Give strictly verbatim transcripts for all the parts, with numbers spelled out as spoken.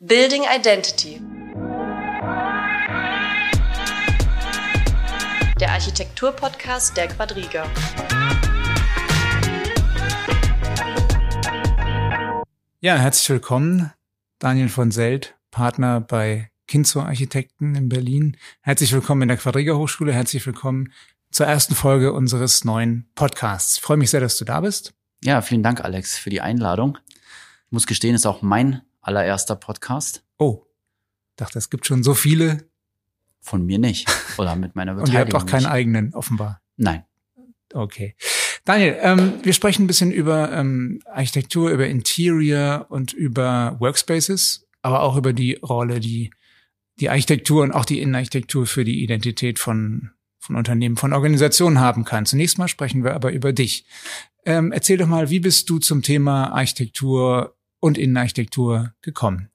Building Identity. Der Architektur-Podcast der Quadriga. Ja, herzlich willkommen, Daniel von Seld, Partner bei Kinzo Architekten in Berlin. Herzlich willkommen in der Quadriga Hochschule, herzlich willkommen zur ersten Folge unseres neuen Podcasts. Ich freue mich sehr, dass du da bist. Ja, vielen Dank, Alex, für die Einladung. Ich muss gestehen, ist auch mein allererster Podcast. Oh, ich dachte, es gibt schon so viele. Von mir nicht. Oder mit meiner Beteiligung. Und ihr habt auch keinen nicht. eigenen, offenbar. Nein. Okay. Daniel, ähm, wir sprechen ein bisschen über ähm, Architektur, über Interior und über Workspaces, aber auch über die Rolle, die die Architektur und auch die Innenarchitektur für die Identität von von Unternehmen, von Organisationen haben kann. Zunächst mal sprechen wir aber über dich. Ähm, erzähl doch mal, wie bist du zum Thema Architektur und Innenarchitektur gekommen?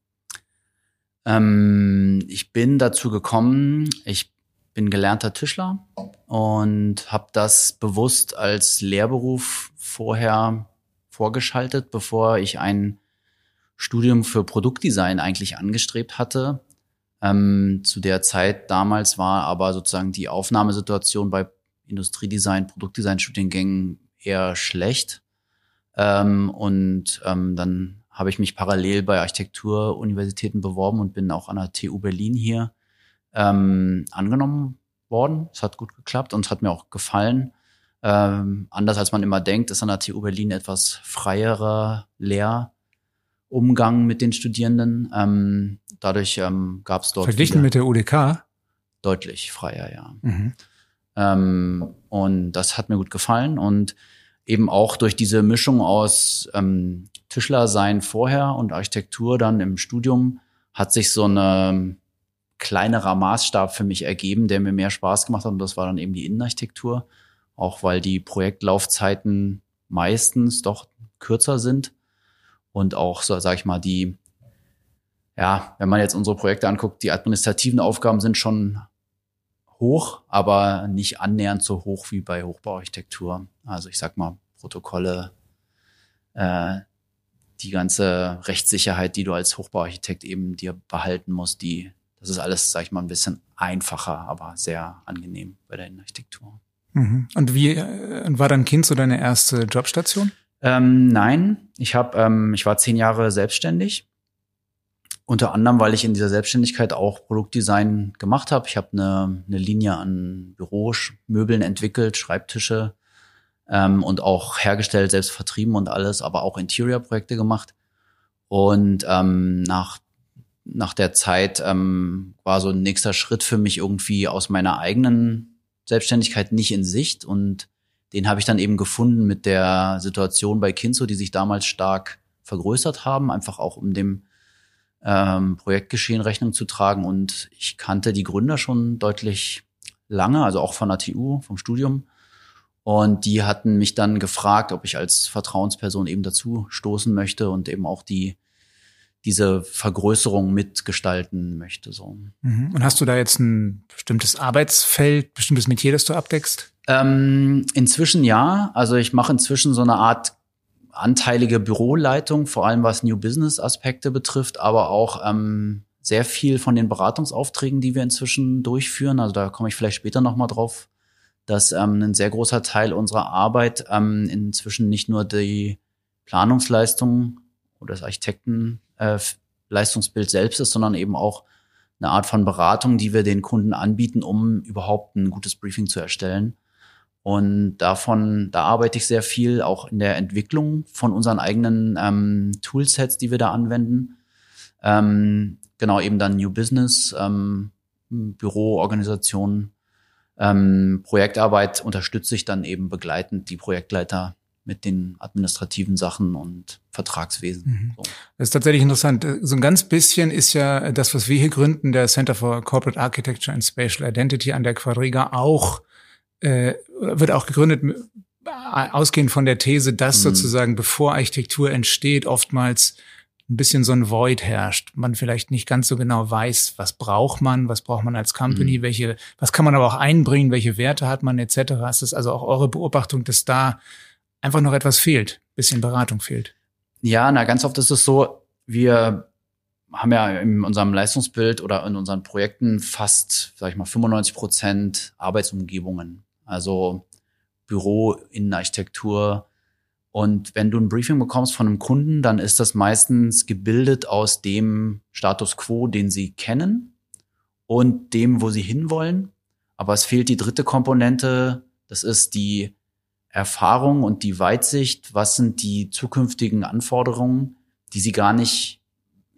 Ähm, ich bin dazu gekommen, ich bin gelernter Tischler und habe das bewusst als Lehrberuf vorher vorgeschaltet, bevor ich ein Studium für Produktdesign eigentlich angestrebt hatte. Ähm, zu der Zeit damals war aber sozusagen die Aufnahmesituation bei Industriedesign, Produktdesign-Studiengängen eher schlecht. Ähm, und ähm, dann habe ich mich parallel bei Architekturuniversitäten beworben und bin auch an der T U Berlin hier ähm, angenommen worden. Es hat gut geklappt und es hat mir auch gefallen. Ähm, anders als man immer denkt, ist an der T U Berlin etwas freierer Lehrumgang mit den Studierenden. Ähm, dadurch ähm, gab es dort... Verglichen mit der U D K? Deutlich freier, ja. Mhm. Ähm, und das hat mir gut gefallen und eben auch durch diese Mischung aus ähm, Tischler sein vorher und Architektur dann im Studium hat sich so ein kleinerer Maßstab für mich ergeben, der mir mehr Spaß gemacht hat. Und das war dann eben die Innenarchitektur, auch weil die Projektlaufzeiten meistens doch kürzer sind. Und auch, so, sag ich mal, die, ja, wenn man jetzt unsere Projekte anguckt, die administrativen Aufgaben sind schon hoch, aber nicht annähernd so hoch wie bei Hochbauarchitektur. Also ich sag mal, Protokolle, äh, die ganze Rechtssicherheit, die du als Hochbauarchitekt eben dir behalten musst, die, das ist alles, sag ich mal, ein bisschen einfacher, aber sehr angenehm bei der Innenarchitektur. Mhm. Und wie äh, war dann Kinzo deine erste Jobstation? Ähm, nein, ich habe, ähm, ich war zehn Jahre selbstständig. Unter anderem, weil ich in dieser Selbstständigkeit auch Produktdesign gemacht habe. Ich habe eine, eine Linie an Büromöbeln entwickelt, Schreibtische ähm, und auch hergestellt, selbst vertrieben und alles, aber auch Interior-Projekte gemacht. Und ähm, nach nach der Zeit ähm, war so ein nächster Schritt für mich irgendwie aus meiner eigenen Selbstständigkeit nicht in Sicht. Und den habe ich dann eben gefunden mit der Situation bei Kinzo, die sich damals stark vergrößert haben, einfach auch um dem Ähm, Projektgeschehen Rechnung zu tragen, und ich kannte die Gründer schon deutlich lange, also auch von der T U, vom Studium, und die hatten mich dann gefragt, ob ich als Vertrauensperson eben dazu stoßen möchte und eben auch die diese Vergrößerung mitgestalten möchte. So. Mhm. Und hast du da jetzt ein bestimmtes Arbeitsfeld, bestimmtes Metier, das du abdeckst? Ähm, inzwischen ja, also ich mache inzwischen so eine Art anteilige Büroleitung, vor allem was New Business Aspekte betrifft, aber auch ähm, sehr viel von den Beratungsaufträgen, die wir inzwischen durchführen. Also da komme ich vielleicht später nochmal drauf, dass ähm, ein sehr großer Teil unserer Arbeit ähm, inzwischen nicht nur die Planungsleistung oder das Architektenleistungsbild äh, selbst ist, sondern eben auch eine Art von Beratung, die wir den Kunden anbieten, um überhaupt ein gutes Briefing zu erstellen. Und davon, da arbeite ich sehr viel, auch in der Entwicklung von unseren eigenen ähm, Toolsets, die wir da anwenden. Ähm, genau, eben dann New Business, ähm, Büro, Organisation, ähm, Projektarbeit unterstütze ich dann eben begleitend die Projektleiter mit den administrativen Sachen und Vertragswesen. Mhm. So. Das ist tatsächlich interessant. So ein ganz bisschen ist ja das, was wir hier gründen, der Center for Corporate Architecture and Spatial Identity an der Quadriga auch, Äh, wird auch gegründet, ausgehend von der These, dass mhm. sozusagen, bevor Architektur entsteht, oftmals ein bisschen so ein Void herrscht. Man vielleicht nicht ganz so genau weiß, was braucht man, was braucht man als Company, mhm. welche, was kann man aber auch einbringen, welche Werte hat man et cetera. Ist das also auch eure Beobachtung, dass da einfach noch etwas fehlt, ein bisschen Beratung fehlt? Ja, na, ganz oft ist es so, wir haben ja in unserem Leistungsbild oder in unseren Projekten fast, sag ich mal, fünfundneunzig Prozent Arbeitsumgebungen. Also Büro, Innenarchitektur. Und wenn du ein Briefing bekommst von einem Kunden, dann ist das meistens gebildet aus dem Status quo, den sie kennen und dem, wo sie hinwollen. Aber es fehlt die dritte Komponente. Das ist die Erfahrung und die Weitsicht. Was sind die zukünftigen Anforderungen, die sie gar nicht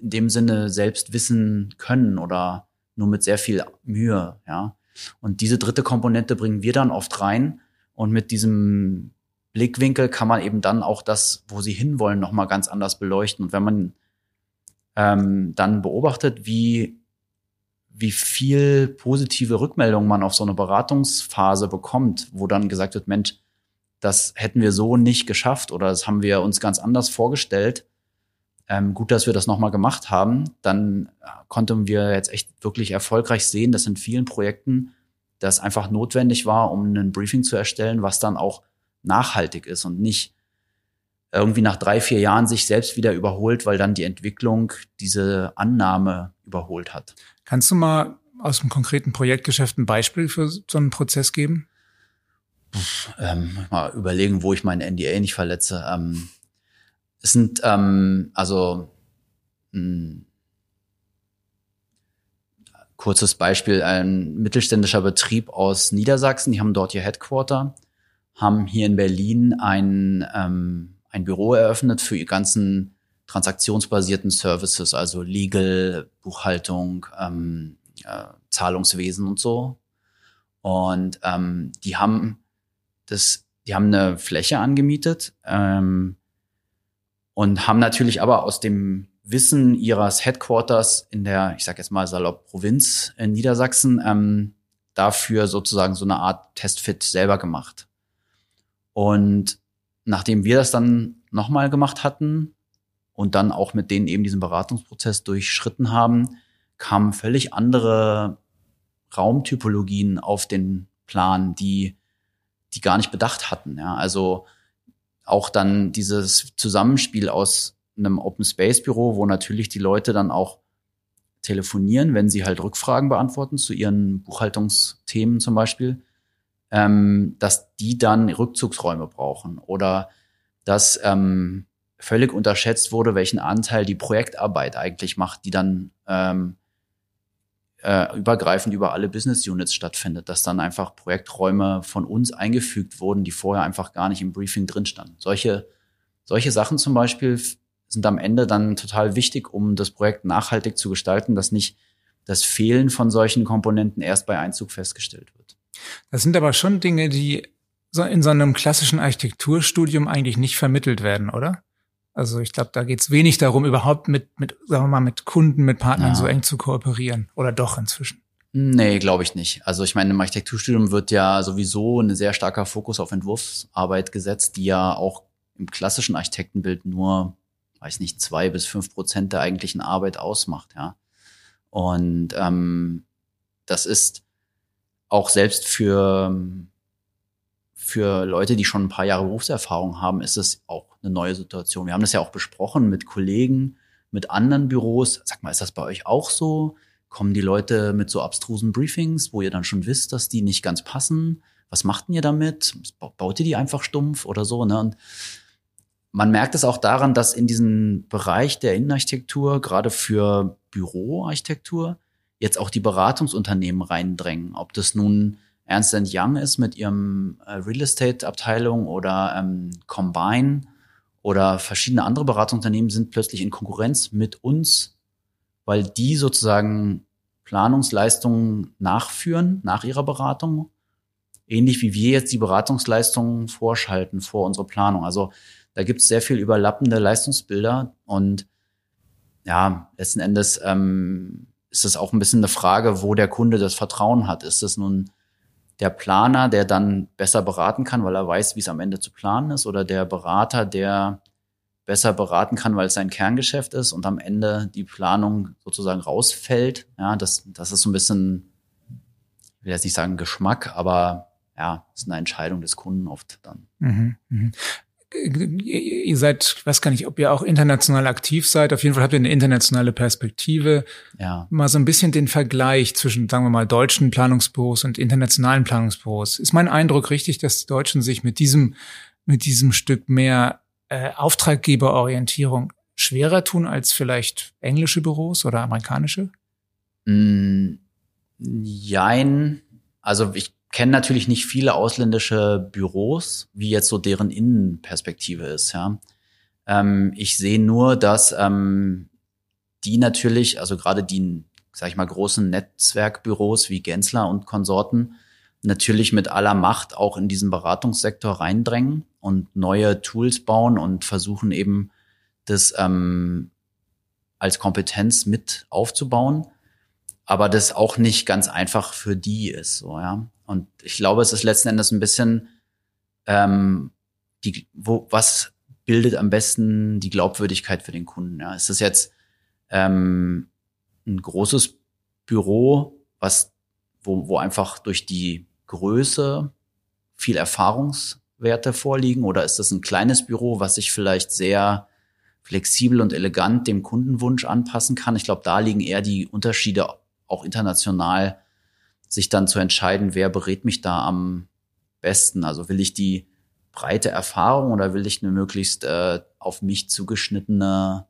in dem Sinne selbst wissen können oder nur mit sehr viel Mühe, ja. Und diese dritte Komponente bringen wir dann oft rein. Und mit diesem Blickwinkel kann man eben dann auch das, wo sie hinwollen, nochmal ganz anders beleuchten. Und wenn man ähm, dann beobachtet, wie, wie viel positive Rückmeldungen man auf so eine Beratungsphase bekommt, wo dann gesagt wird, Mensch, das hätten wir so nicht geschafft oder das haben wir uns ganz anders vorgestellt. Ähm, gut, dass wir das nochmal gemacht haben. Dann konnten wir jetzt echt wirklich erfolgreich sehen, dass in vielen Projekten das einfach notwendig war, um ein Briefing zu erstellen, was dann auch nachhaltig ist und nicht irgendwie nach drei, vier Jahren sich selbst wieder überholt, weil dann die Entwicklung diese Annahme überholt hat. Kannst du mal aus dem konkreten Projektgeschäft ein Beispiel für so einen Prozess geben? Pff, ähm, mal überlegen, wo ich meine N D A nicht verletze. Ähm, es sind ähm, also ein kurzes Beispiel, ein mittelständischer Betrieb aus Niedersachsen, die haben dort ihr Headquarter, haben hier in Berlin ein, ähm, ein Büro eröffnet für die ganzen transaktionsbasierten Services, also Legal, Buchhaltung, ähm, äh, Zahlungswesen und so. Und ähm, die haben das, die haben eine Fläche angemietet ähm, und haben natürlich aber aus dem Wissen ihres Headquarters in der, ich sag jetzt mal salopp, Provinz in Niedersachsen ähm, dafür sozusagen so eine Art Testfit selber gemacht. Und nachdem wir das dann nochmal gemacht hatten und dann auch mit denen eben diesen Beratungsprozess durchschritten haben, kamen völlig andere Raumtypologien auf den Plan, die die gar nicht bedacht hatten. Ja, also auch dann dieses Zusammenspiel aus einem Open-Space-Büro, wo natürlich die Leute dann auch telefonieren, wenn sie halt Rückfragen beantworten zu ihren Buchhaltungsthemen zum Beispiel, dass die dann Rückzugsräume brauchen oder dass ähm, völlig unterschätzt wurde, welchen Anteil die Projektarbeit eigentlich macht, die dann ähm, äh, übergreifend über alle Business Units stattfindet, dass dann einfach Projekträume von uns eingefügt wurden, die vorher einfach gar nicht im Briefing drin standen. Solche, solche Sachen zum Beispiel sind am Ende dann total wichtig, um das Projekt nachhaltig zu gestalten, dass nicht das Fehlen von solchen Komponenten erst bei Einzug festgestellt wird. Das sind aber schon Dinge, die in so einem klassischen Architekturstudium eigentlich nicht vermittelt werden, oder? Also ich glaube, da geht es wenig darum, überhaupt mit, mit, sagen wir mal, mit Kunden, mit Partnern ja. so eng zu kooperieren. Oder doch inzwischen? Nee, glaube ich nicht. Also ich meine, im Architekturstudium wird ja sowieso ein sehr starker Fokus auf Entwurfsarbeit gesetzt, die ja auch im klassischen Architektenbild nur, weiß nicht, zwei bis fünf Prozent der eigentlichen Arbeit ausmacht, ja. Und ähm, das ist auch selbst für, für Leute, die schon ein paar Jahre Berufserfahrung haben, ist es auch eine neue Situation. Wir haben das ja auch besprochen mit Kollegen, mit anderen Büros. Sag mal, ist das bei euch auch so? Kommen die Leute mit so abstrusen Briefings, wo ihr dann schon wisst, dass die nicht ganz passen? Was macht denn ihr damit? Baut ihr die einfach stumpf oder so? Ne? Und man merkt es auch daran, dass in diesem Bereich der Innenarchitektur, gerade für Büroarchitektur, jetzt auch die Beratungsunternehmen reindrängen. Ob das nun Ernst and Young ist mit ihrem Real Estate-Abteilung oder ähm, Combine oder verschiedene andere Beratungsunternehmen sind plötzlich in Konkurrenz mit uns, weil die sozusagen Planungsleistungen nachführen, nach ihrer Beratung. Ähnlich wie wir jetzt die Beratungsleistungen vorschalten vor unserer Planung. Also da gibt es sehr viel überlappende Leistungsbilder und ja, letzten Endes ähm, ist es auch ein bisschen eine Frage, wo der Kunde das Vertrauen hat. Ist es nun der Planer, der dann besser beraten kann, weil er weiß, wie es am Ende zu planen ist, oder der Berater, der besser beraten kann, weil es sein Kerngeschäft ist und am Ende die Planung sozusagen rausfällt? Ja, das, das ist so ein bisschen, ich will jetzt nicht sagen Geschmack, aber ja, ist eine Entscheidung des Kunden oft dann. Mhm, mh. ihr seid, ich weiß gar nicht, ob ihr auch international aktiv seid. Auf jeden Fall habt ihr eine internationale Perspektive. Ja. Mal so ein bisschen den Vergleich zwischen, sagen wir mal, deutschen Planungsbüros und internationalen Planungsbüros. Ist mein Eindruck richtig, dass die Deutschen sich mit diesem, mit diesem Stück mehr äh, Auftraggeberorientierung schwerer tun als vielleicht englische Büros oder amerikanische? Mm, jein. Also ich kenne natürlich nicht viele ausländische Büros, wie jetzt so deren Innenperspektive ist. Ja, ähm, ich sehe nur, dass ähm, die natürlich, also gerade die, sag ich mal, großen Netzwerkbüros wie Gensler und Konsorten natürlich mit aller Macht auch in diesen Beratungssektor reindrängen und neue Tools bauen und versuchen eben das ähm, als Kompetenz mit aufzubauen, aber das auch nicht ganz einfach für die ist, so, ja. Und ich glaube, es ist letzten Endes ein bisschen, ähm, die, wo, was bildet am besten die Glaubwürdigkeit für den Kunden? Ja? Ist das jetzt ähm, ein großes Büro, was, wo, wo einfach durch die Größe viel Erfahrungswerte vorliegen? Oder ist das ein kleines Büro, was sich vielleicht sehr flexibel und elegant dem Kundenwunsch anpassen kann? Ich glaube, da liegen eher die Unterschiede auch international, sich dann zu entscheiden, wer berät mich da am besten. Also will ich die breite Erfahrung oder will ich eine möglichst äh, auf mich zugeschnittene,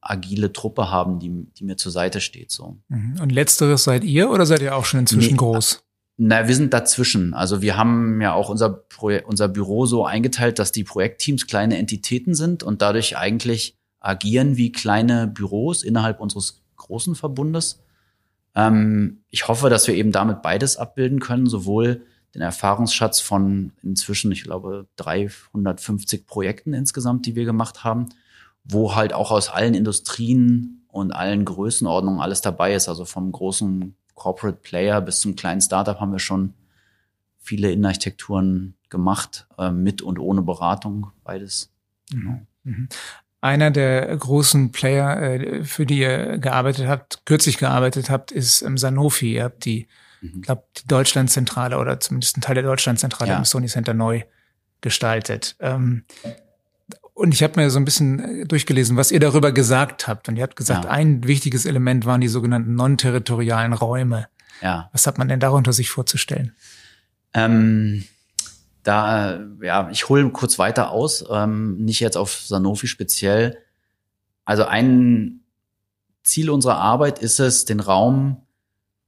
agile Truppe haben, die, die mir zur Seite steht. So. Und letzteres seid ihr oder seid ihr auch schon inzwischen nee, groß? Na, wir sind dazwischen. Also wir haben ja auch unser, Pro- unser Büro so eingeteilt, dass die Projektteams kleine Entitäten sind und dadurch eigentlich agieren wie kleine Büros innerhalb unseres großen Verbundes. Ich hoffe, dass wir eben damit beides abbilden können, sowohl den Erfahrungsschatz von inzwischen, ich glaube, dreihundertfünfzig Projekten insgesamt, die wir gemacht haben, wo halt auch aus allen Industrien und allen Größenordnungen alles dabei ist. Also vom großen Corporate Player bis zum kleinen Startup haben wir schon viele Innenarchitekturen gemacht, mit und ohne Beratung, beides. Mhm. Mhm. Einer der großen Player, für die ihr gearbeitet habt, kürzlich gearbeitet habt, ist Sanofi. Ihr habt die, mhm. glaube die Deutschlandzentrale oder zumindest einen Teil der Deutschlandzentrale ja. im Sony Center neu gestaltet. Und ich habe mir so ein bisschen durchgelesen, was ihr darüber gesagt habt. Und ihr habt gesagt, ja. ein wichtiges Element waren die sogenannten non-territorialen Räume. Ja. Was hat man denn darunter sich vorzustellen? Ähm Da, ja, ich hole kurz weiter aus, ähm, nicht jetzt auf Sanofi speziell. Also ein Ziel unserer Arbeit ist es, den Raum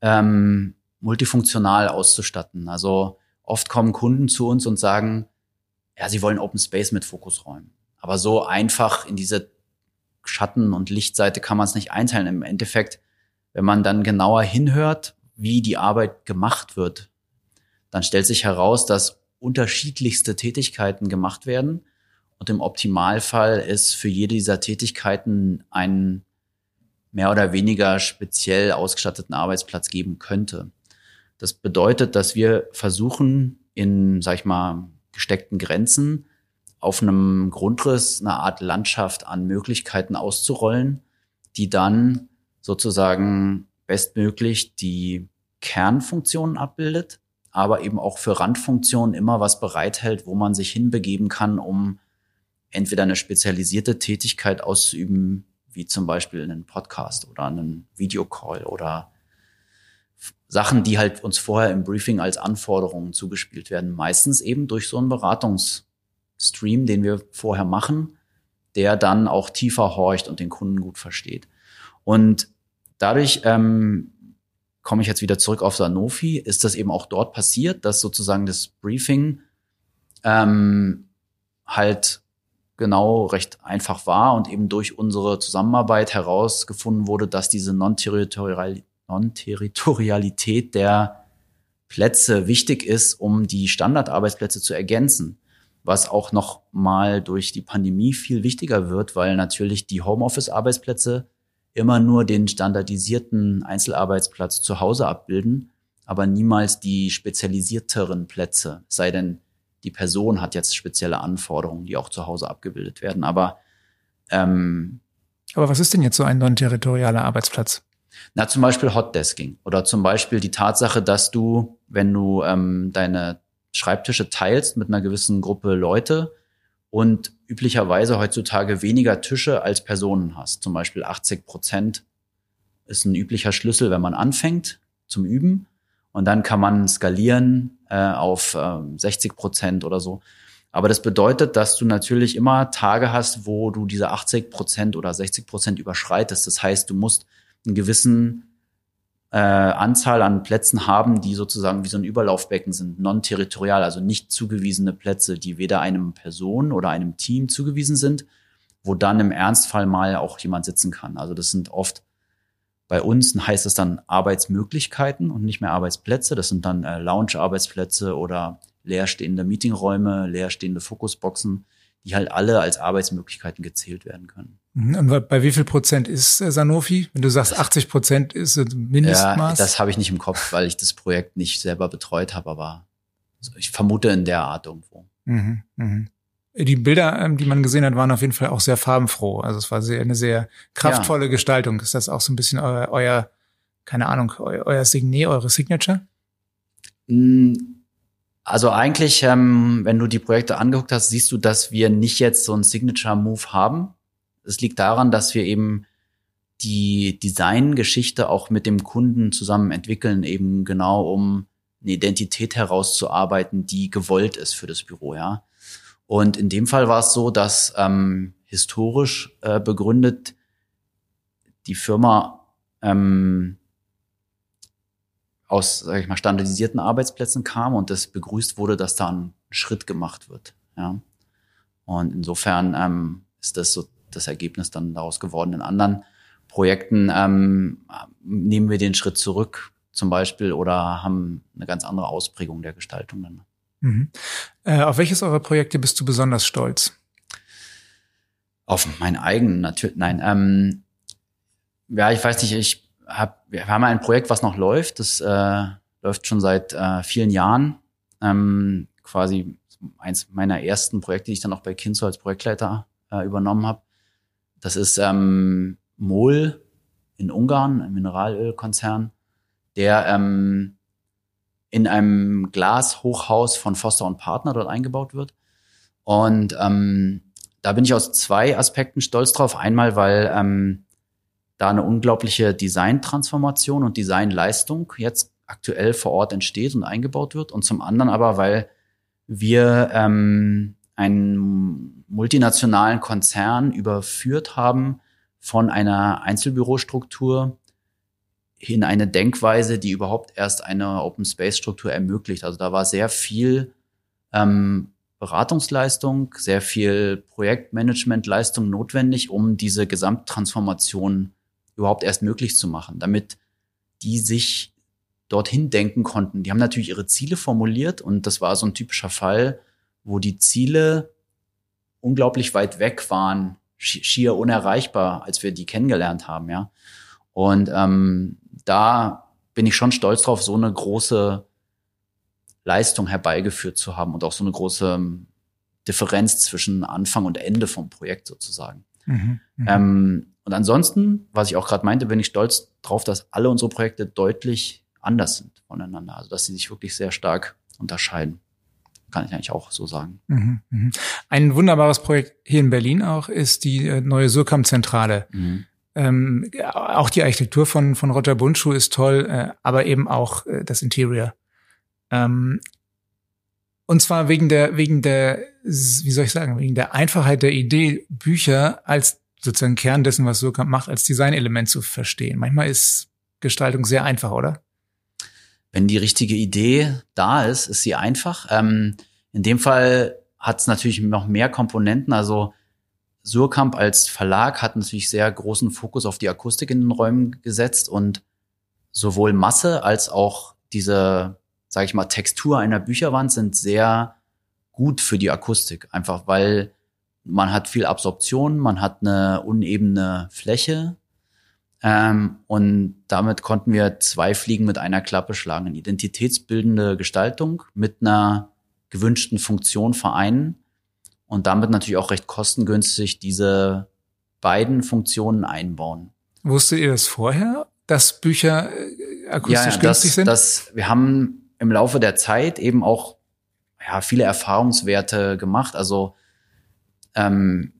ähm, multifunktional auszustatten. Also oft kommen Kunden zu uns und sagen, ja, sie wollen Open Space mit Fokusräumen. Aber so einfach in diese Schatten- und Lichtseite kann man es nicht einteilen. Im Endeffekt, wenn man dann genauer hinhört, wie die Arbeit gemacht wird, dann stellt sich heraus, dass unterschiedlichste Tätigkeiten gemacht werden und im Optimalfall ist für jede dieser Tätigkeiten einen mehr oder weniger speziell ausgestatteten Arbeitsplatz geben könnte. Das bedeutet, dass wir versuchen, in, sag ich mal, gesteckten Grenzen auf einem Grundriss eine Art Landschaft an Möglichkeiten auszurollen, die dann sozusagen bestmöglich die Kernfunktionen abbildet, aber eben auch für Randfunktionen immer was bereithält, wo man sich hinbegeben kann, um entweder eine spezialisierte Tätigkeit auszuüben, wie zum Beispiel einen Podcast oder einen Videocall oder Sachen, die halt uns vorher im Briefing als Anforderungen zugespielt werden. Meistens eben durch so einen Beratungsstream, den wir vorher machen, der dann auch tiefer horcht und den Kunden gut versteht. Und dadurch ähm, komme ich jetzt wieder zurück auf Sanofi, ist das eben auch dort passiert, dass sozusagen das Briefing ähm, halt genau recht einfach war und eben durch unsere Zusammenarbeit herausgefunden wurde, dass diese Non-Territorial- Non-Territorialität der Plätze wichtig ist, um die Standardarbeitsplätze zu ergänzen, was auch noch mal durch die Pandemie viel wichtiger wird, weil natürlich die Homeoffice-Arbeitsplätze immer nur den standardisierten Einzelarbeitsplatz zu Hause abbilden, aber niemals die spezialisierteren Plätze, sei denn die Person hat jetzt spezielle Anforderungen, die auch zu Hause abgebildet werden. Aber ähm, aber was ist denn jetzt so ein non-territorialer Arbeitsplatz? Na, zum Beispiel Hotdesking oder zum Beispiel die Tatsache, dass du, wenn du ähm, deine Schreibtische teilst mit einer gewissen Gruppe Leute, und üblicherweise heutzutage weniger Tische als Personen hast. Zum Beispiel achtzig Prozent ist ein üblicher Schlüssel, wenn man anfängt zum Üben. Und dann kann man skalieren äh, auf äh, sechzig Prozent oder so. Aber das bedeutet, dass du natürlich immer Tage hast, wo du diese achtzig Prozent oder sechzig Prozent überschreitest. Das heißt, du musst einen gewissen äh, Anzahl an Plätzen haben, die sozusagen wie so ein Überlaufbecken sind, non-territorial, also nicht zugewiesene Plätze, die weder einem Person oder einem Team zugewiesen sind, wo dann im Ernstfall mal auch jemand sitzen kann. Also das sind oft, bei uns heißt es dann Arbeitsmöglichkeiten und nicht mehr Arbeitsplätze. Das sind dann äh, Lounge-Arbeitsplätze oder leerstehende Meetingräume, leerstehende Fokusboxen, die halt alle als Arbeitsmöglichkeiten gezählt werden können. Und bei wie viel Prozent ist Sanofi? Wenn du sagst, das achtzig Prozent ist Mindestmaß? Ja, das habe ich nicht im Kopf, weil ich das Projekt nicht selber betreut habe, aber ich vermute in der Art irgendwo. Mhm, mhm. Die Bilder, die man gesehen hat, waren auf jeden Fall auch sehr farbenfroh. Also es war sehr, eine sehr kraftvolle ja. Gestaltung. Ist das auch so ein bisschen euer, euer keine Ahnung, euer, euer Signet, eure Signature? Also eigentlich, wenn du die Projekte angeguckt hast, siehst du, dass wir nicht jetzt so einen Signature-Move haben. Es liegt daran, dass wir eben die Designgeschichte auch mit dem Kunden zusammen entwickeln, eben genau um eine Identität herauszuarbeiten, die gewollt ist für das Büro, ja. Und in dem Fall war es so, dass ähm, historisch äh, begründet die Firma ähm, aus, sag ich mal, standardisierten Arbeitsplätzen kam und das begrüßt wurde, dass da ein Schritt gemacht wird. Ja. Und insofern ähm, ist das so das Ergebnis dann daraus geworden. In anderen Projekten ähm, nehmen wir den Schritt zurück zum Beispiel oder haben eine ganz andere Ausprägung der Gestaltung dann. Mhm. Äh, auf welches eurer Projekte bist du besonders stolz? Auf meinen eigenen, natürlich. Nein, ähm, ja, ich weiß nicht, ich hab, wir haben ein Projekt, was noch läuft. Das äh, läuft schon seit äh, vielen Jahren. Ähm, quasi eins meiner ersten Projekte, die ich dann auch bei Kinzo als Projektleiter äh, übernommen habe. Das ist ähm, M O L in Ungarn, ein Mineralölkonzern, der ähm, in einem Glashochhaus von Foster and Partners dort eingebaut wird. Und ähm, da bin ich aus zwei Aspekten stolz drauf. Einmal, weil ähm, da eine unglaubliche Designtransformation und Designleistung jetzt aktuell vor Ort entsteht und eingebaut wird. Und zum anderen aber, weil wir ähm, einen multinationalen Konzern überführt haben von einer Einzelbürostruktur in eine Denkweise, die überhaupt erst eine Open-Space-Struktur ermöglicht. Also da war sehr viel ähm, Beratungsleistung, sehr viel Projektmanagementleistung notwendig, um diese Gesamttransformation überhaupt erst möglich zu machen, damit die sich dorthin denken konnten. Die haben natürlich ihre Ziele formuliert und das war so ein typischer Fall, wo die Ziele unglaublich weit weg waren, schier unerreichbar, als wir die kennengelernt haben, ja. Und ähm, da bin ich schon stolz drauf, so eine große Leistung herbeigeführt zu haben und auch so eine große Differenz zwischen Anfang und Ende vom Projekt sozusagen. Mhm, ähm, und ansonsten, was ich auch gerade meinte, bin ich stolz drauf, dass alle unsere Projekte deutlich anders sind voneinander. Also dass sie sich wirklich sehr stark unterscheiden. Kann ich eigentlich auch so sagen. Mhm, mhm. Ein wunderbares Projekt hier in Berlin auch ist die neue Suhrkamp-Zentrale. Mhm. Ähm, auch die Architektur von von Roger Bundschuh ist toll, äh, aber eben auch äh, das Interior. Ähm, und zwar wegen der wegen der wie soll ich sagen wegen der Einfachheit der Idee, Bücher als sozusagen Kern dessen, was Suhrkamp macht, als Designelement zu verstehen. Manchmal ist Gestaltung sehr einfach, oder? Wenn die richtige Idee da ist, ist sie einfach. Ähm, in dem Fall hat es natürlich noch mehr Komponenten, also Suhrkamp als Verlag hat natürlich sehr großen Fokus auf die Akustik in den Räumen gesetzt und sowohl Masse als auch diese, sage ich mal, Textur einer Bücherwand sind sehr gut für die Akustik. Einfach weil man hat viel Absorption, man hat eine unebene Fläche ähm, und damit konnten wir zwei Fliegen mit einer Klappe schlagen. Eine identitätsbildende Gestaltung mit einer gewünschten Funktion vereinen. Und damit natürlich auch recht kostengünstig diese beiden Funktionen einbauen. Wusstet ihr das vorher, dass Bücher akustisch ja, ja, günstig das, sind? Das, wir haben im Laufe der Zeit eben auch ja, viele Erfahrungswerte gemacht. Also Ähm,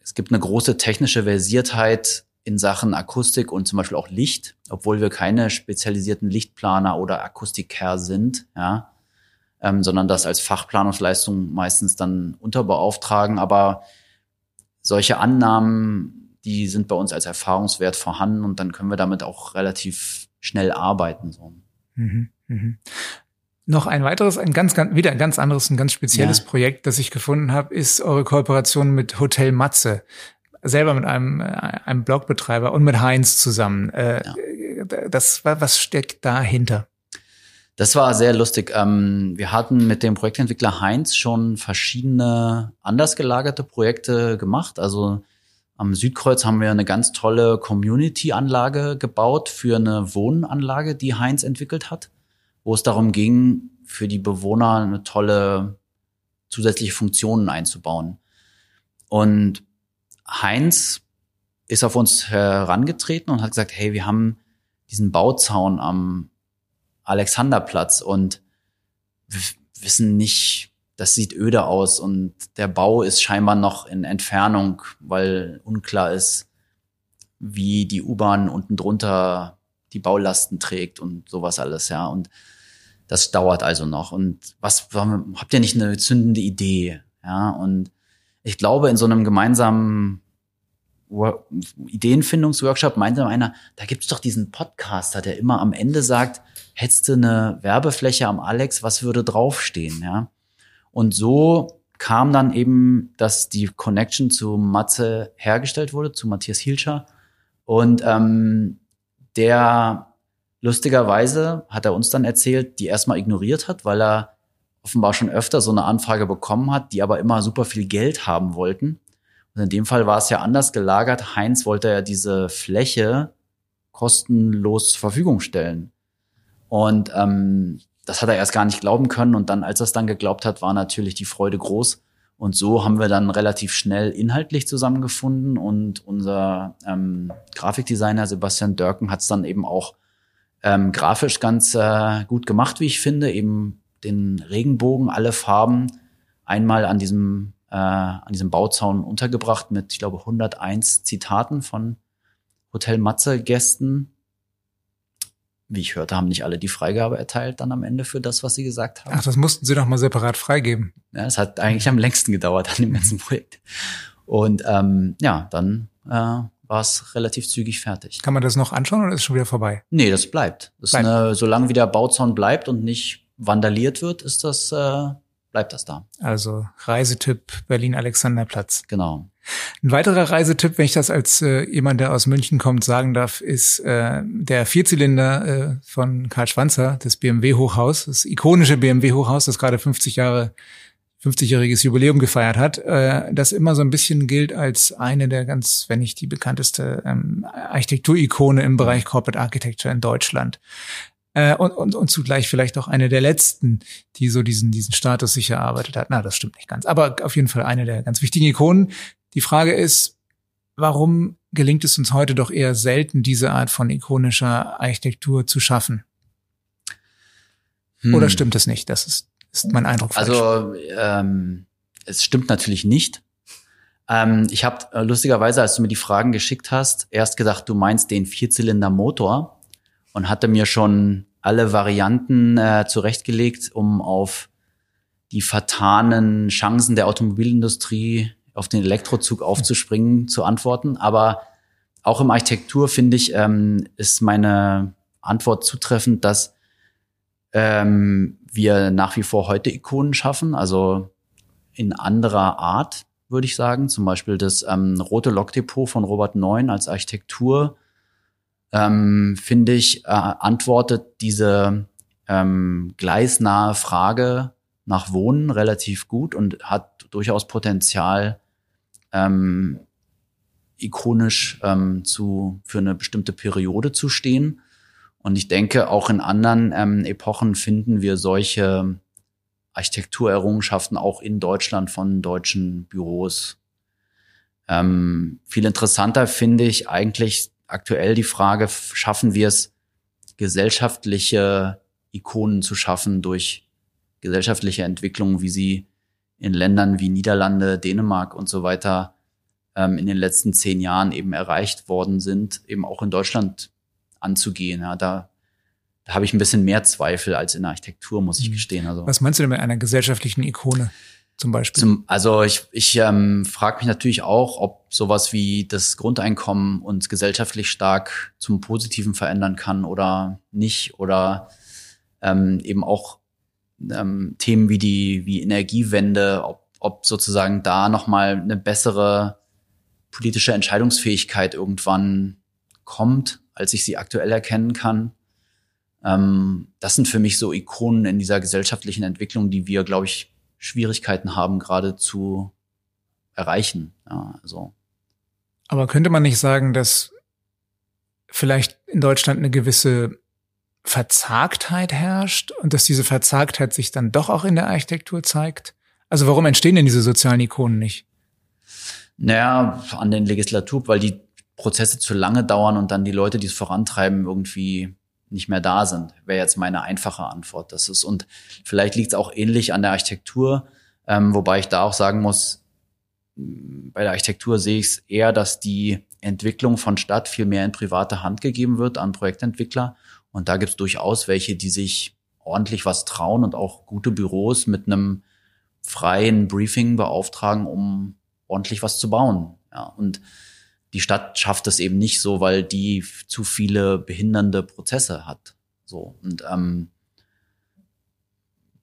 es gibt eine große technische Versiertheit in Sachen Akustik und zum Beispiel auch Licht, obwohl wir keine spezialisierten Lichtplaner oder Akustiker sind, ja, ähm, sondern das als Fachplanungsleistung meistens dann unterbeauftragen. Aber solche Annahmen, die sind bei uns als Erfahrungswert vorhanden und dann können wir damit auch relativ schnell arbeiten. So. Mhm, mh. Noch ein weiteres, ein ganz, ganz, wieder ein ganz anderes, ein ganz spezielles ja. Projekt, das ich gefunden habe, ist eure Kooperation mit Hotel Matze. Selber mit einem, einem Blogbetreiber und mit Heinz zusammen. Äh, ja. Das war, was steckt dahinter? Das war sehr lustig. Ähm, wir hatten mit dem Projektentwickler Heinz schon verschiedene anders gelagerte Projekte gemacht. Also am Südkreuz haben wir eine ganz tolle Community-Anlage gebaut für eine Wohnanlage, die Heinz entwickelt hat, wo es darum ging, für die Bewohner eine tolle zusätzliche Funktionen einzubauen. Und Heinz ist auf uns herangetreten und hat gesagt, hey, wir haben diesen Bauzaun am Alexanderplatz und wir wissen nicht, das sieht öde aus und der Bau ist scheinbar noch in Entfernung, weil unklar ist, wie die U-Bahn unten drunter die Baulasten trägt und sowas alles, ja. Und das dauert also noch. Und was, habt ihr nicht eine zündende Idee? Ja, und ich glaube, in so einem gemeinsamen Work- Ideenfindungsworkshop meinte einer, da gibt's doch diesen Podcaster, der immer am Ende sagt, hättest du eine Werbefläche am Alex, was würde draufstehen? Ja? Und so kam dann eben, dass die Connection zu Matze hergestellt wurde, zu Matthias Hielscher. Und ähm, der lustigerweise, hat er uns dann erzählt, die erstmal ignoriert hat, weil er offenbar schon öfter so eine Anfrage bekommen hat, die aber immer super viel Geld haben wollten. Und in dem Fall war es ja anders gelagert. Heinz wollte ja diese Fläche kostenlos zur Verfügung stellen. Und ähm, das hat er erst gar nicht glauben können. Und dann, als er es dann geglaubt hat, war natürlich die Freude groß. Und so haben wir dann relativ schnell inhaltlich zusammengefunden. Und unser ähm, Grafikdesigner Sebastian Dörken hat es dann eben auch ähm, grafisch ganz äh, gut gemacht, wie ich finde, eben den Regenbogen, alle Farben, einmal an diesem äh, an diesem Bauzaun untergebracht mit, ich glaube, hunderteins Zitaten von Hotel Matze-Gästen. Wie ich hörte, haben nicht alle die Freigabe erteilt dann am Ende für das, was sie gesagt haben. Ach, das mussten sie doch mal separat freigeben. Ja, es hat eigentlich am längsten gedauert an dem ganzen Projekt. Und ähm, ja, dann äh, war es relativ zügig fertig. Kann man das noch anschauen oder ist es schon wieder vorbei? Nee, das bleibt. Das bleibt. Ist eine, solange wie der Bauzaun bleibt und nicht vandaliert wird, ist das, äh, bleibt das da. Also Reisetipp Berlin-Alexanderplatz. Genau. Ein weiterer Reisetipp, wenn ich das als äh, jemand, der aus München kommt, sagen darf, ist äh, der Vierzylinder äh, von Karl Schwanzer, das B M W-Hochhaus, das ikonische B M W-Hochhaus, das gerade fünfzig Jahre, fünfzigjähriges Jubiläum gefeiert hat, äh, das immer so ein bisschen gilt als eine der ganz, wenn nicht die bekannteste ähm, Architekturikone im Bereich Corporate Architecture in Deutschland. Und, und, und zugleich vielleicht auch eine der letzten, die so diesen, diesen Status sich erarbeitet hat. Na, das stimmt nicht ganz. Aber auf jeden Fall eine der ganz wichtigen Ikonen. Die Frage ist, warum gelingt es uns heute doch eher selten, diese Art von ikonischer Architektur zu schaffen? Hm. Oder stimmt es nicht? Das ist, ist mein Eindruck. Also, ähm, es stimmt natürlich nicht. Ähm, ich habe äh, lustigerweise, als du mir die Fragen geschickt hast, erst gedacht, du meinst den Vierzylinder-Motor. Und hatte mir schon alle Varianten äh, zurechtgelegt, um auf die vertanen Chancen der Automobilindustrie auf den Elektrozug aufzuspringen, zu antworten. Aber auch im Architektur, finde ich, ähm, ist meine Antwort zutreffend, dass ähm, wir nach wie vor heute Ikonen schaffen, also in anderer Art, würde ich sagen. Zum Beispiel das ähm, rote Lokdepot von Robert Neuen als Architektur, Ähm, finde ich, äh, antwortet diese ähm, gleisnahe Frage nach Wohnen relativ gut und hat durchaus Potenzial, ähm, ikonisch ähm, zu für eine bestimmte Periode zu stehen. Und ich denke, auch in anderen ähm, Epochen finden wir solche Architekturerrungenschaften auch in Deutschland von deutschen Büros. Ähm, viel interessanter finde ich eigentlich aktuell die Frage, schaffen wir es, gesellschaftliche Ikonen zu schaffen durch gesellschaftliche Entwicklungen, wie sie in Ländern wie Niederlande, Dänemark und so weiter ähm, in den letzten zehn Jahren eben erreicht worden sind, eben auch in Deutschland anzugehen. Ja, da da habe ich ein bisschen mehr Zweifel als in der Architektur, muss ich gestehen. Also, was meinst du denn mit einer gesellschaftlichen Ikone zum Beispiel? Zum, also ich, ich ähm, frage mich natürlich auch, ob sowas wie das Grundeinkommen uns gesellschaftlich stark zum Positiven verändern kann oder nicht. Oder ähm, eben auch ähm, Themen wie die wie Energiewende, ob, ob sozusagen da nochmal eine bessere politische Entscheidungsfähigkeit irgendwann kommt, als ich sie aktuell erkennen kann. Das sind für mich so Ikonen in dieser gesellschaftlichen Entwicklung, die wir, glaube ich, Schwierigkeiten haben, gerade zu erreichen. Ja, also. Aber könnte man nicht sagen, dass vielleicht in Deutschland eine gewisse Verzagtheit herrscht und dass diese Verzagtheit sich dann doch auch in der Architektur zeigt? Also warum entstehen denn diese sozialen Ikonen nicht? Naja, an den Legislatur, weil die Prozesse zu lange dauern und dann die Leute, die es vorantreiben, irgendwie nicht mehr da sind, wäre jetzt meine einfache Antwort. Das ist, und vielleicht liegt es auch ähnlich an der Architektur, ähm, wobei ich da auch sagen muss, bei der Architektur sehe ich es eher, dass die Entwicklung von Stadt viel mehr in private Hand gegeben wird an Projektentwickler. Und da gibt es durchaus welche, die sich ordentlich was trauen und auch gute Büros mit einem freien Briefing beauftragen, um ordentlich was zu bauen. Ja, und die Stadt schafft es eben nicht so, weil die zu viele behindernde Prozesse hat. So, und ähm,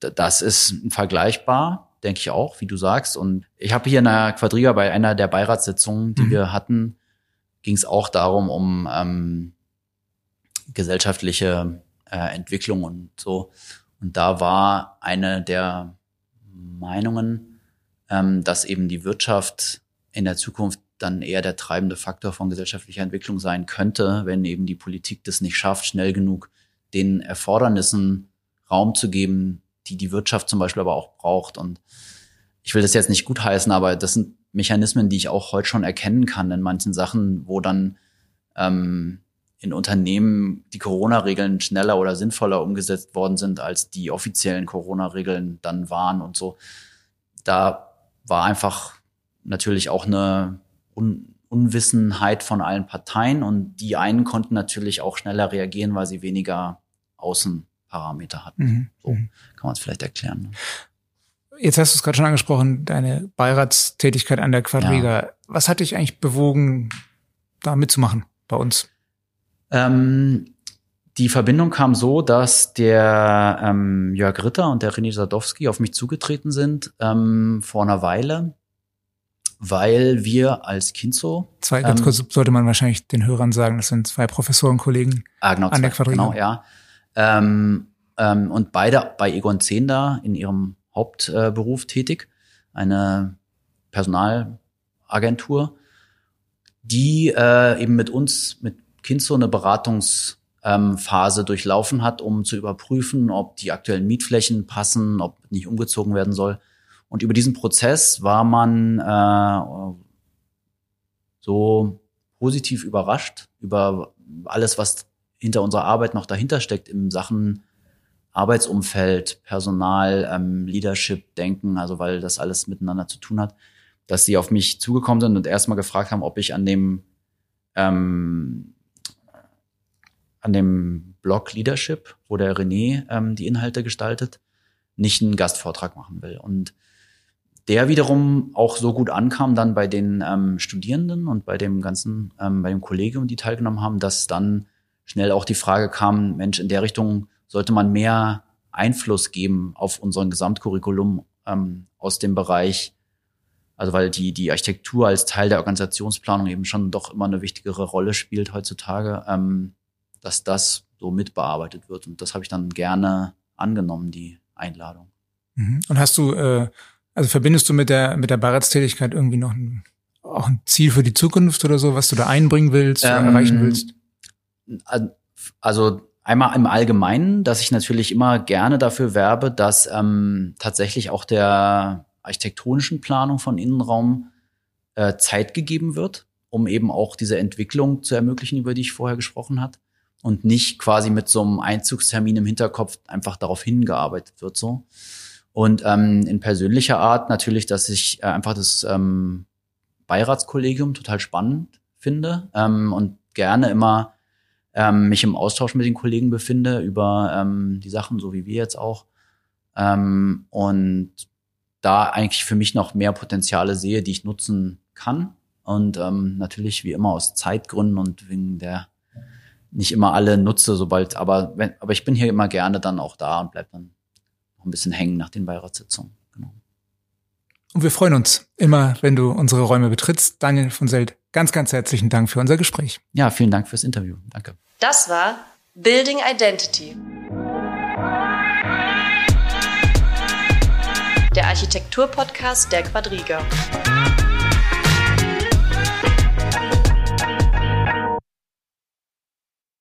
d- das ist vergleichbar, denke ich auch, wie du sagst. Und ich habe hier in der Quadriga bei einer der Beiratssitzungen, die mhm. wir hatten, ging es auch darum, um ähm, gesellschaftliche äh, Entwicklung und so. Und da war eine der Meinungen, ähm, dass eben die Wirtschaft in der Zukunft dann eher der treibende Faktor von gesellschaftlicher Entwicklung sein könnte, wenn eben die Politik das nicht schafft, schnell genug den Erfordernissen Raum zu geben, die die Wirtschaft zum Beispiel aber auch braucht. Und ich will das jetzt nicht gutheißen, aber das sind Mechanismen, die ich auch heute schon erkennen kann in manchen Sachen, wo dann ähm, in Unternehmen die Corona-Regeln schneller oder sinnvoller umgesetzt worden sind, als die offiziellen Corona-Regeln dann waren und so. Da war einfach natürlich auch eine Un- Unwissenheit von allen Parteien, und die einen konnten natürlich auch schneller reagieren, weil sie weniger Außenparameter hatten. Mhm. So kann man es vielleicht erklären. Ne? Jetzt hast du es gerade schon angesprochen, deine Beiratstätigkeit an der Quadriga. Ja. Was hat dich eigentlich bewogen, da mitzumachen bei uns? Ähm, die Verbindung kam so, dass der ähm, Jörg Ritter und der René Sadowski auf mich zugetreten sind ähm, vor einer Weile, weil wir als Kinzo... Zwei, ganz ähm, kurz sollte man wahrscheinlich den Hörern sagen, das sind zwei Professorenkollegen ah, genau, an zwei, der Quadriga. Genau, ja. Ähm, ähm, und beide bei Egon Zehnder in ihrem Hauptberuf äh, tätig, eine Personalagentur, die äh, eben mit uns, mit Kinzo, eine Beratungs- Phase durchlaufen hat, um zu überprüfen, ob die aktuellen Mietflächen passen, ob nicht umgezogen werden soll. Und über diesen Prozess war man äh, so positiv überrascht über alles, was hinter unserer Arbeit noch dahinter steckt in Sachen Arbeitsumfeld, Personal, ähm, Leadership, Denken, also weil das alles miteinander zu tun hat, dass sie auf mich zugekommen sind und erstmal gefragt haben, ob ich an dem ähm, an dem Blog Leadership, wo der René ähm, die Inhalte gestaltet, nicht einen Gastvortrag machen will. Und der wiederum auch so gut ankam dann bei den ähm, Studierenden und bei dem ganzen, ähm, bei dem Kollegium, die teilgenommen haben, dass dann schnell auch die Frage kam, Mensch, in der Richtung sollte man mehr Einfluss geben auf unseren Gesamtcurriculum ähm, aus dem Bereich, also weil die die Architektur als Teil der Organisationsplanung eben schon doch immer eine wichtigere Rolle spielt heutzutage, ähm, dass das so mitbearbeitet wird. Und das habe ich dann gerne angenommen, die Einladung. Und hast du äh Also verbindest du mit der mit der Beiratstätigkeit irgendwie noch ein, auch ein Ziel für die Zukunft oder so, was du da einbringen willst oder ähm, erreichen willst? Also einmal im Allgemeinen, dass ich natürlich immer gerne dafür werbe, dass ähm, tatsächlich auch der architektonischen Planung von Innenraum äh, Zeit gegeben wird, um eben auch diese Entwicklung zu ermöglichen, über die ich vorher gesprochen habe, und nicht quasi mit so einem Einzugstermin im Hinterkopf einfach darauf hingearbeitet wird so. Und ähm, in persönlicher Art natürlich, dass ich äh, einfach das ähm, Beiratskollegium total spannend finde ähm, und gerne immer ähm, mich im Austausch mit den Kollegen befinde über ähm, die Sachen, so wie wir jetzt auch. Ähm, und da eigentlich für mich noch mehr Potenziale sehe, die ich nutzen kann. Und ähm, natürlich wie immer aus Zeitgründen und wegen der nicht immer alle nutze, sobald, aber wenn, aber ich bin hier immer gerne dann auch da und bleib dann noch ein bisschen hängen nach den Beiratssitzungen. Genau. Und wir freuen uns immer, wenn du unsere Räume betrittst. Daniel von Seld, ganz, ganz herzlichen Dank für unser Gespräch. Ja, vielen Dank fürs Interview. Danke. Das war Building Identity. Der Architektur-Podcast der Quadriga.